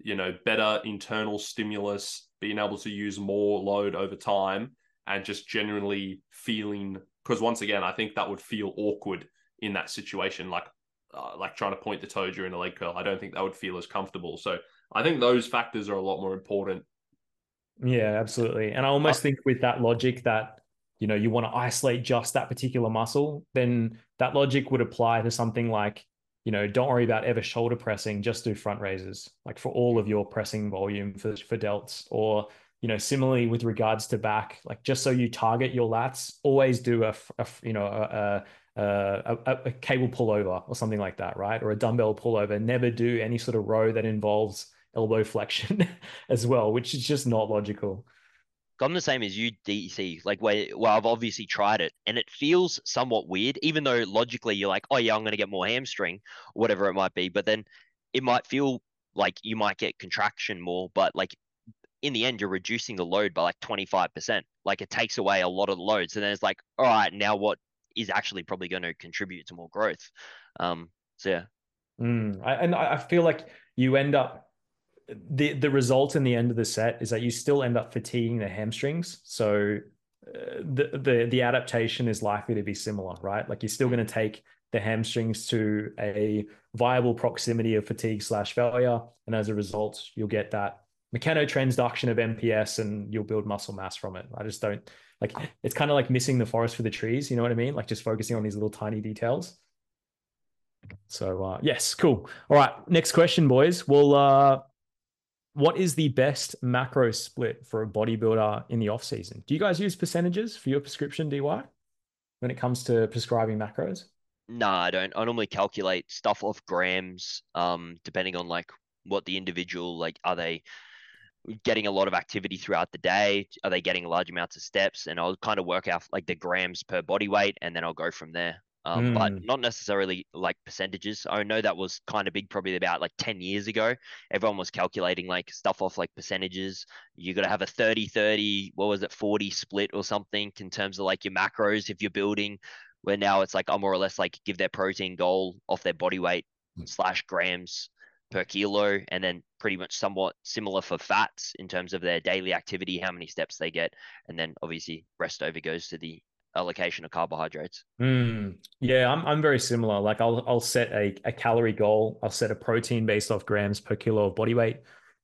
you know, better internal stimulus, being able to use more load over time and just genuinely feeling, because once again, I think that would feel awkward in that situation. Like, uh, like trying to point the toe during a leg curl. I don't think that would feel as comfortable. So I think those factors are a lot more important. Yeah, absolutely. And I almost I- think with that logic that, you know, you want to isolate just that particular muscle, then that logic would apply to something like, you know, don't worry about ever shoulder pressing, just do front raises, like for all of your pressing volume for, for delts. Or, you know, similarly with regards to back, like just so you target your lats, always do a, a you know, a a, a a cable pullover or something like that, right? Or a dumbbell pullover. Never do any sort of row that involves elbow flexion as well, which is just not logical. I'm the same as you, D C. Like, where, well, I've obviously tried it, and it feels somewhat weird, even though logically you're like, oh, yeah, I'm going to get more hamstring, whatever it might be. But then it might feel like you might get contraction more, but, like, in the end, you're reducing the load by, like, twenty-five percent. Like, it takes away a lot of the loads. And then it's like, all right, now what is actually probably going to contribute to more growth? Um, so, yeah. Mm, I, and I feel like you end up... The the result in the end of the set is that you still end up fatiguing the hamstrings. So uh, the, the the adaptation is likely to be similar, right? Like you're still going to take the hamstrings to a viable proximity of fatigue slash failure. And as a result, you'll get that mechanotransduction of M P S and you'll build muscle mass from it. I just don't like, it's kind of like missing the forest for the trees. You know what I mean? Like just focusing on these little tiny details. So uh, yes, cool. All right. Next question, boys. We'll, uh, what is the best macro split for a bodybuilder in the off season? Do you guys use percentages for your prescription, D Y, when it comes to prescribing macros? No, I don't. I normally calculate stuff off grams, um, depending on like what the individual, like, are they getting a lot of activity throughout the day? Are they getting large amounts of steps? And I'll kind of work out like the grams per body weight, and then I'll go from there. Um, mm. But not necessarily like percentages. I know that was kind of big, probably about like ten years ago. Everyone was calculating like stuff off like percentages. You got to have a thirty thirty, what was it, forty split or something in terms of like your macros if you're building, where now it's like I'm more or less like give their protein goal off their body weight mm. slash grams per kilo, and then pretty much somewhat similar for fats in terms of their daily activity, how many steps they get, and then obviously rest over goes to the allocation of carbohydrates. Mm, yeah, I'm I'm very similar. Like I'll I'll set a, a calorie goal. I'll set a protein based off grams per kilo of body weight.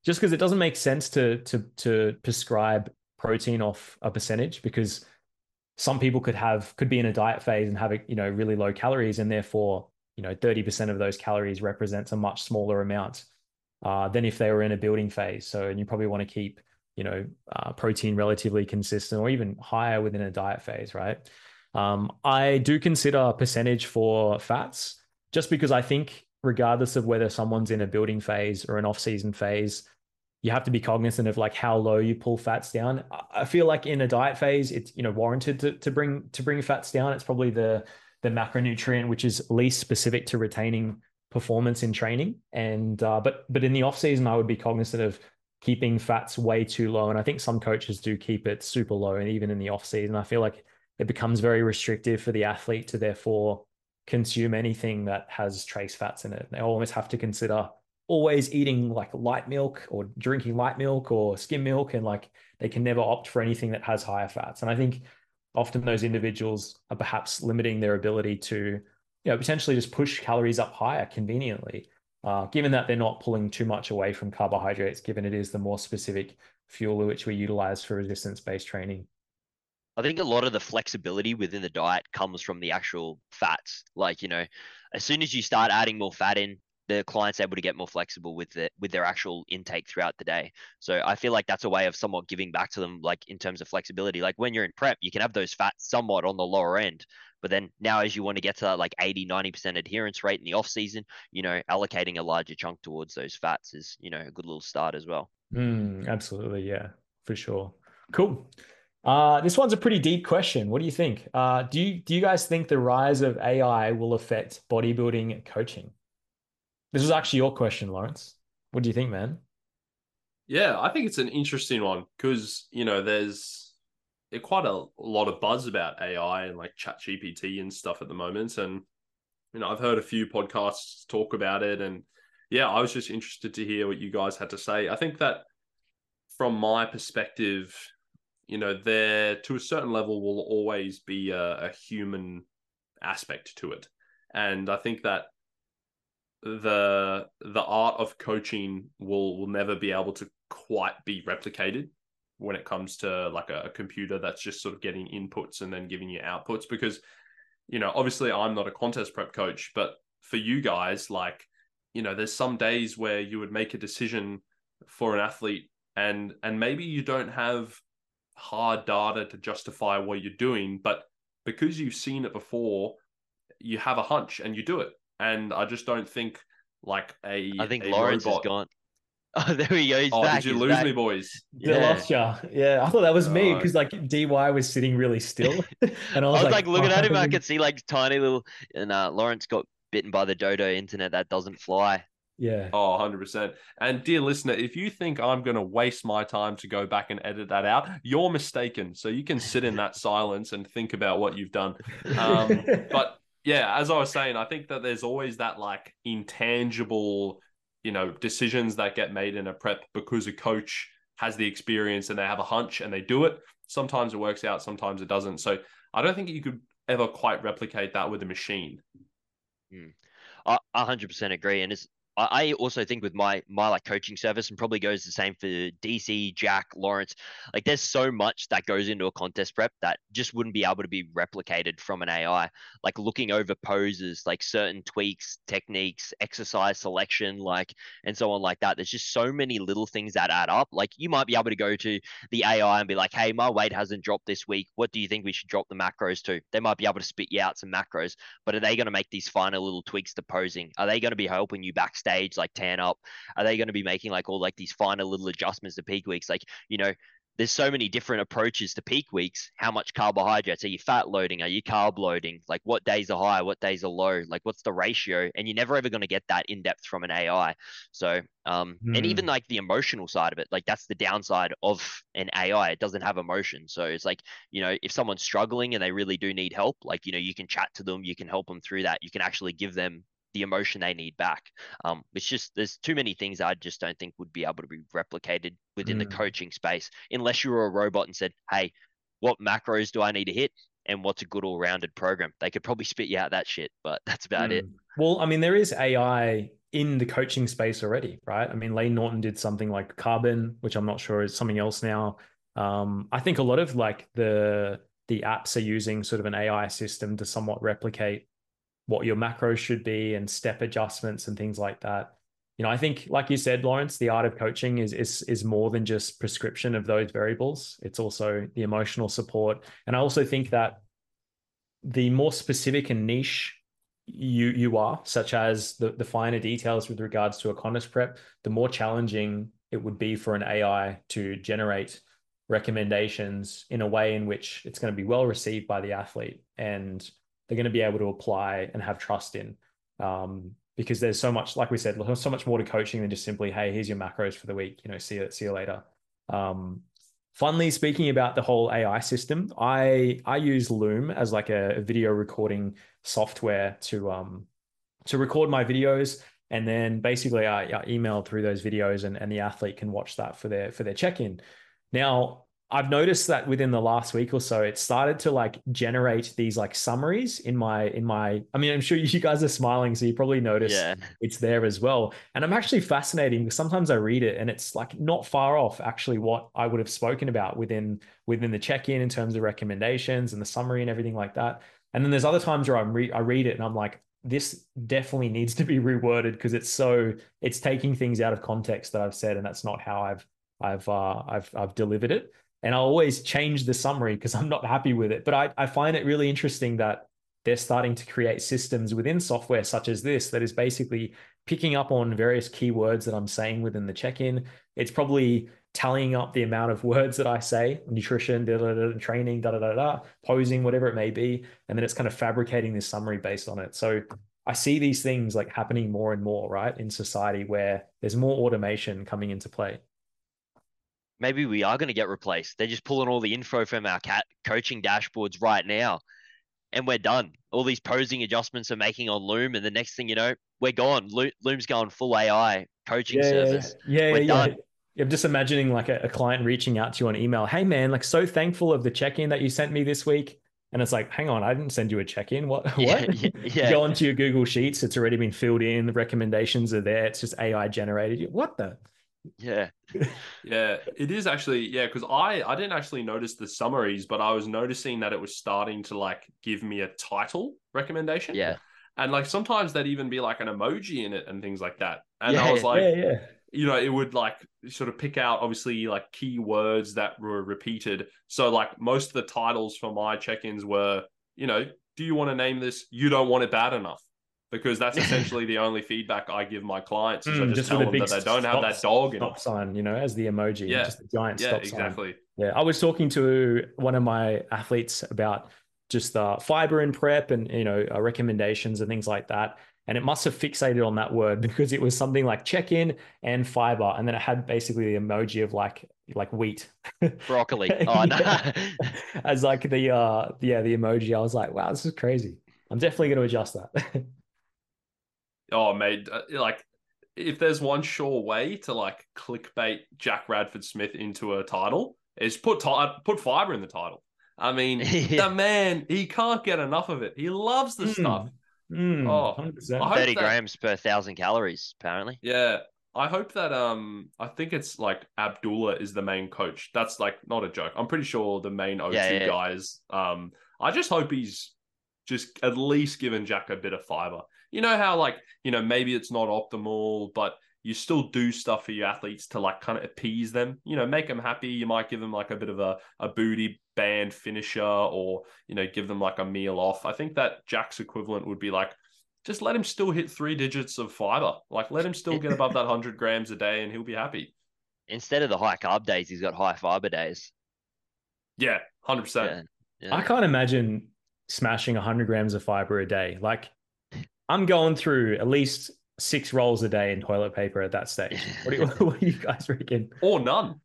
just because it doesn't make sense to to to prescribe protein off a percentage, because some people could have could be in a diet phase and have, you know, really low calories, and therefore, you know, thirty percent of those calories represents a much smaller amount uh, than if they were in a building phase. So, and you probably want to keep, you know, uh, protein relatively consistent or even higher within a diet phase, right? Um, I do consider percentage for fats, just because I think regardless of whether someone's in a building phase or an off-season phase, you have to be cognizant of like how low you pull fats down. I feel like in a diet phase, it's, you know, warranted to, to bring to bring fats down. It's probably the the macronutrient which is least specific to retaining performance in training. And uh, but but in the off season, I would be cognizant of keeping fats way too low. And I think some coaches do keep it super low, and even in the off season, I feel like it becomes very restrictive for the athlete to therefore consume anything that has trace fats in it. They almost have to consider always eating like light milk or drinking light milk or skim milk, and like they can never opt for anything that has higher fats. And I think often those individuals are perhaps limiting their ability to, you know, potentially just push calories up higher conveniently, uh, given that they're not pulling too much away from carbohydrates, given it is the more specific fuel which we utilize for resistance-based training. I think a lot of the flexibility within the diet comes from the actual fats. Like, you know, as soon as you start adding more fat in, the client's able to get more flexible with the, with their actual intake throughout the day. So I feel like that's a way of somewhat giving back to them, like in terms of flexibility. Like when you're in prep, you can have those fats somewhat on the lower end, but then now as you want to get to that like eighty, ninety percent adherence rate in the off season, you know, allocating a larger chunk towards those fats is, you know, a good little start as well. Mm, absolutely. Yeah, for sure. Cool. Uh, this one's a pretty deep question. What do you think? Uh, do you, do you guys think the rise of A I will affect bodybuilding coaching? This was actually your question, Lawrence. What do you think, man? Yeah, I think it's an interesting one because, you know, there's quite a lot of buzz about A I and like ChatGPT and stuff at the moment. And, you know, I've heard a few podcasts talk about it. And yeah, I was just interested to hear what you guys had to say. I think that from my perspective, you know, there to a certain level will always be a, a human aspect to it. And I think that the the art of coaching will will never be able to quite be replicated when it comes to like a, a computer that's just sort of getting inputs and then giving you outputs, because, you know, obviously I'm not a contest prep coach, but for you guys, like, you know, there's some days where you would make a decision for an athlete and and maybe you don't have hard data to justify what you're doing, but because you've seen it before, you have a hunch and you do it. And I just don't think like a I think a Lawrence robot... is gone. Oh, there we go. He's oh, back. Did you He's lose back. me, boys? Yeah. I lost you. Yeah, I thought that was me because like D Y was sitting really still, and I was, I was like, like looking oh. at him. I could see like tiny little, and uh, Lawrence got bitten by the dodo internet that doesn't fly. Yeah. Oh, one hundred percent. And dear listener, if you think I'm going to waste my time to go back and edit that out, you're mistaken. So you can sit in that silence and think about what you've done. Um, but. Yeah, as I was saying, I think that there's always that like intangible, you know, decisions that get made in a prep because a coach has the experience and they have a hunch and they do it. Sometimes it works out, sometimes it doesn't. So I don't think you could ever quite replicate that with a machine. Mm. I one hundred percent agree. And it's, I also think with my my like coaching service, and probably goes the same for D C, Jack, Lawrence, like there's so much that goes into a contest prep that just wouldn't be able to be replicated from an A I, like looking over poses, like certain tweaks, techniques, exercise selection, like, and so on like that. There's just so many little things that add up. Like you might be able to go to the A I and be like, hey, my weight hasn't dropped this week. What do you think we should drop the macros to? They might be able to spit you out some macros, but are they going to make these final little tweaks to posing? Are they going to be helping you backstage? Stage like tan up? Are they going to be making like all like these finer little adjustments to peak weeks? Like, you know, there's so many different approaches to peak weeks. How much carbohydrates? Are you fat loading? Are you carb loading? Like what days are high? What days are low? Like what's the ratio? And you're never ever going to get that in depth from an A I. So, um, mm. and even like the emotional side of it, like that's the downside of an A I. It doesn't have emotion. So it's like, you know, if someone's struggling and they really do need help, like, you know, you can chat to them, you can help them through that. You can actually give them the emotion they need back. Um, it's just, there's too many things I just don't think would be able to be replicated within mm. the coaching space, unless you were a robot and said, hey, what macros do I need to hit? And what's a good all-rounded program? They could probably spit you out that shit, but that's about mm. it. Well, I mean, there is A I in the coaching space already, right? I mean, Lane Norton did something like Carbon, which I'm not sure is something else now. Um, I think a lot of like the the apps are using sort of an A I system to somewhat replicate what your macros should be and step adjustments and things like that. You know, I think, like you said, Lawrence, the art of coaching is is is more than just prescription of those variables. It's also the emotional support. And I also think that the more specific and niche you you are, such as the, the finer details with regards to a contest prep, the more challenging it would be for an A I to generate recommendations in a way in which it's going to be well received by the athlete and they're going to be able to apply and have trust in. Um, because there's so much, like we said, there's so much more to coaching than just simply, hey, here's your macros for the week, you know, see you, see you later. Um, funnily, speaking about the whole A I system, I I use Loom as like a, a video recording software to um to record my videos. And then basically I, I email through those videos and, and the athlete can watch that for their, for their check-in. Now, I've noticed that within the last week or so, it started to like generate these like summaries in my, in my, I mean, I'm sure you guys are smiling, so you probably noticed yeah. it's there as well. And I'm actually fascinated because sometimes I read it and it's like not far off actually what I would have spoken about within, within the check-in in terms of recommendations and the summary and everything like that. And then there's other times where I'm re- I read it and I'm like, this definitely needs to be reworded because it's so, it's taking things out of context that I've said, and that's not how I've, I've, uh, I've, I've delivered it. And I always change the summary because I'm not happy with it. But I, I find it really interesting that they're starting to create systems within software such as this that is basically picking up on various keywords that I'm saying within the check-in. It's probably tallying up the amount of words that I say, nutrition, da, da, da, training, da, da, da, da, posing, whatever it may be. And then it's kind of fabricating this summary based on it. So I see these things like happening more and more, right, in society where there's more automation coming into play. Maybe we are going to get replaced. They're just pulling all the info from our cat coaching dashboards right now, and we're done. All these posing adjustments are making on Loom, and the next thing you know, we're gone. Lo- Loom's going full A I coaching yeah, service. Yeah, yeah, we're yeah, done. Yeah. I'm just imagining like a, a client reaching out to you on email. Hey, man, like so thankful of the check-in that you sent me this week. And it's like, hang on, I didn't send you a check-in. What? Yeah, what? Yeah, yeah. Go onto your Google Sheets. It's already been filled in. The recommendations are there. It's just A I generated. What the? Yeah. yeah, it is actually. Yeah, because I, I didn't actually notice the summaries, but I was noticing that it was starting to like give me a title recommendation. Yeah. And like sometimes that'd even be like an emoji in it and things like that. And yeah, I was like, yeah, yeah. you know, it would like sort of pick out obviously like key words that were repeated. So like most of the titles for my check-ins were, you know, do you want to name this? You don't want it bad enough. Because that's essentially the only feedback I give my clients. Mm, so I just, just tell them that they don't stop, have that dog. Stop sign, you know, as the emoji. Yeah, just a giant yeah, stop exactly. sign. Yeah, I was talking to one of my athletes about just uh, fiber in prep and, you know, uh, recommendations and things like that. And it must have fixated on that word because it was something like check-in and fiber. And then it had basically the emoji of like, like wheat. Broccoli. Oh, no. yeah. As like the, uh, yeah, the emoji. I was like, wow, this is crazy. I'm definitely going to adjust that. Oh, mate, like if there's one sure way to like clickbait Jack Radford Smith into a title is put ti- put fiber in the title. I mean, yeah. the man, he can't get enough of it. He loves the mm. stuff. Mm. Oh, one hundred percent. thirty that... grams per thousand calories, apparently. Yeah. I hope that, um, I think it's like Abdullah is the main coach. That's like not a joke. I'm pretty sure the main O T yeah, yeah, guy is, um, I just hope he's just at least given Jack a bit of fiber. You know how like, you know, maybe it's not optimal, but you still do stuff for your athletes to like kind of appease them, you know, make them happy. You might give them like a bit of a, a booty band finisher or, you know, give them like a meal off. I think that Jack's equivalent would be like, just let him still hit three digits of fiber. Like let him still get above that one hundred grams a day and he'll be happy. Instead of the high carb days, he's got high fiber days. Yeah, one hundred percent. Yeah, yeah. I can't imagine smashing one hundred grams of fiber a day. Like, I'm going through at least six rolls a day in toilet paper at that stage. What do you, what do you guys reckon? Or none.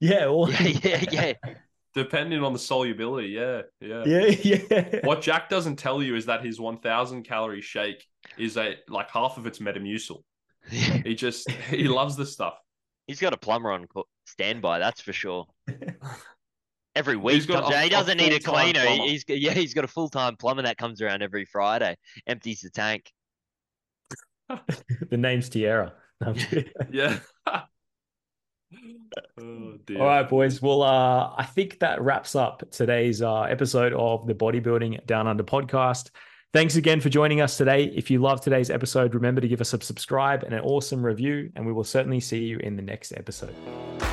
Yeah, or yeah, yeah, yeah. Depending on the solubility, yeah, yeah, yeah, yeah. What Jack doesn't tell you is that his one thousand calorie shake is a like half of it's Metamucil. Yeah. He just he loves this stuff. He's got a plumber on standby, that's for sure. Every week, got, comes, a, he doesn't need a cleaner. He's yeah, he's got a full time plumber that comes around every Friday, empties the tank. The name's Tierra. Yeah. Oh, dear. All right, boys. Well, uh, I think that wraps up today's uh, episode of the Bodybuilding Down Under podcast. Thanks again for joining us today. If you loved today's episode, remember to give us a subscribe and an awesome review, and we will certainly see you in the next episode.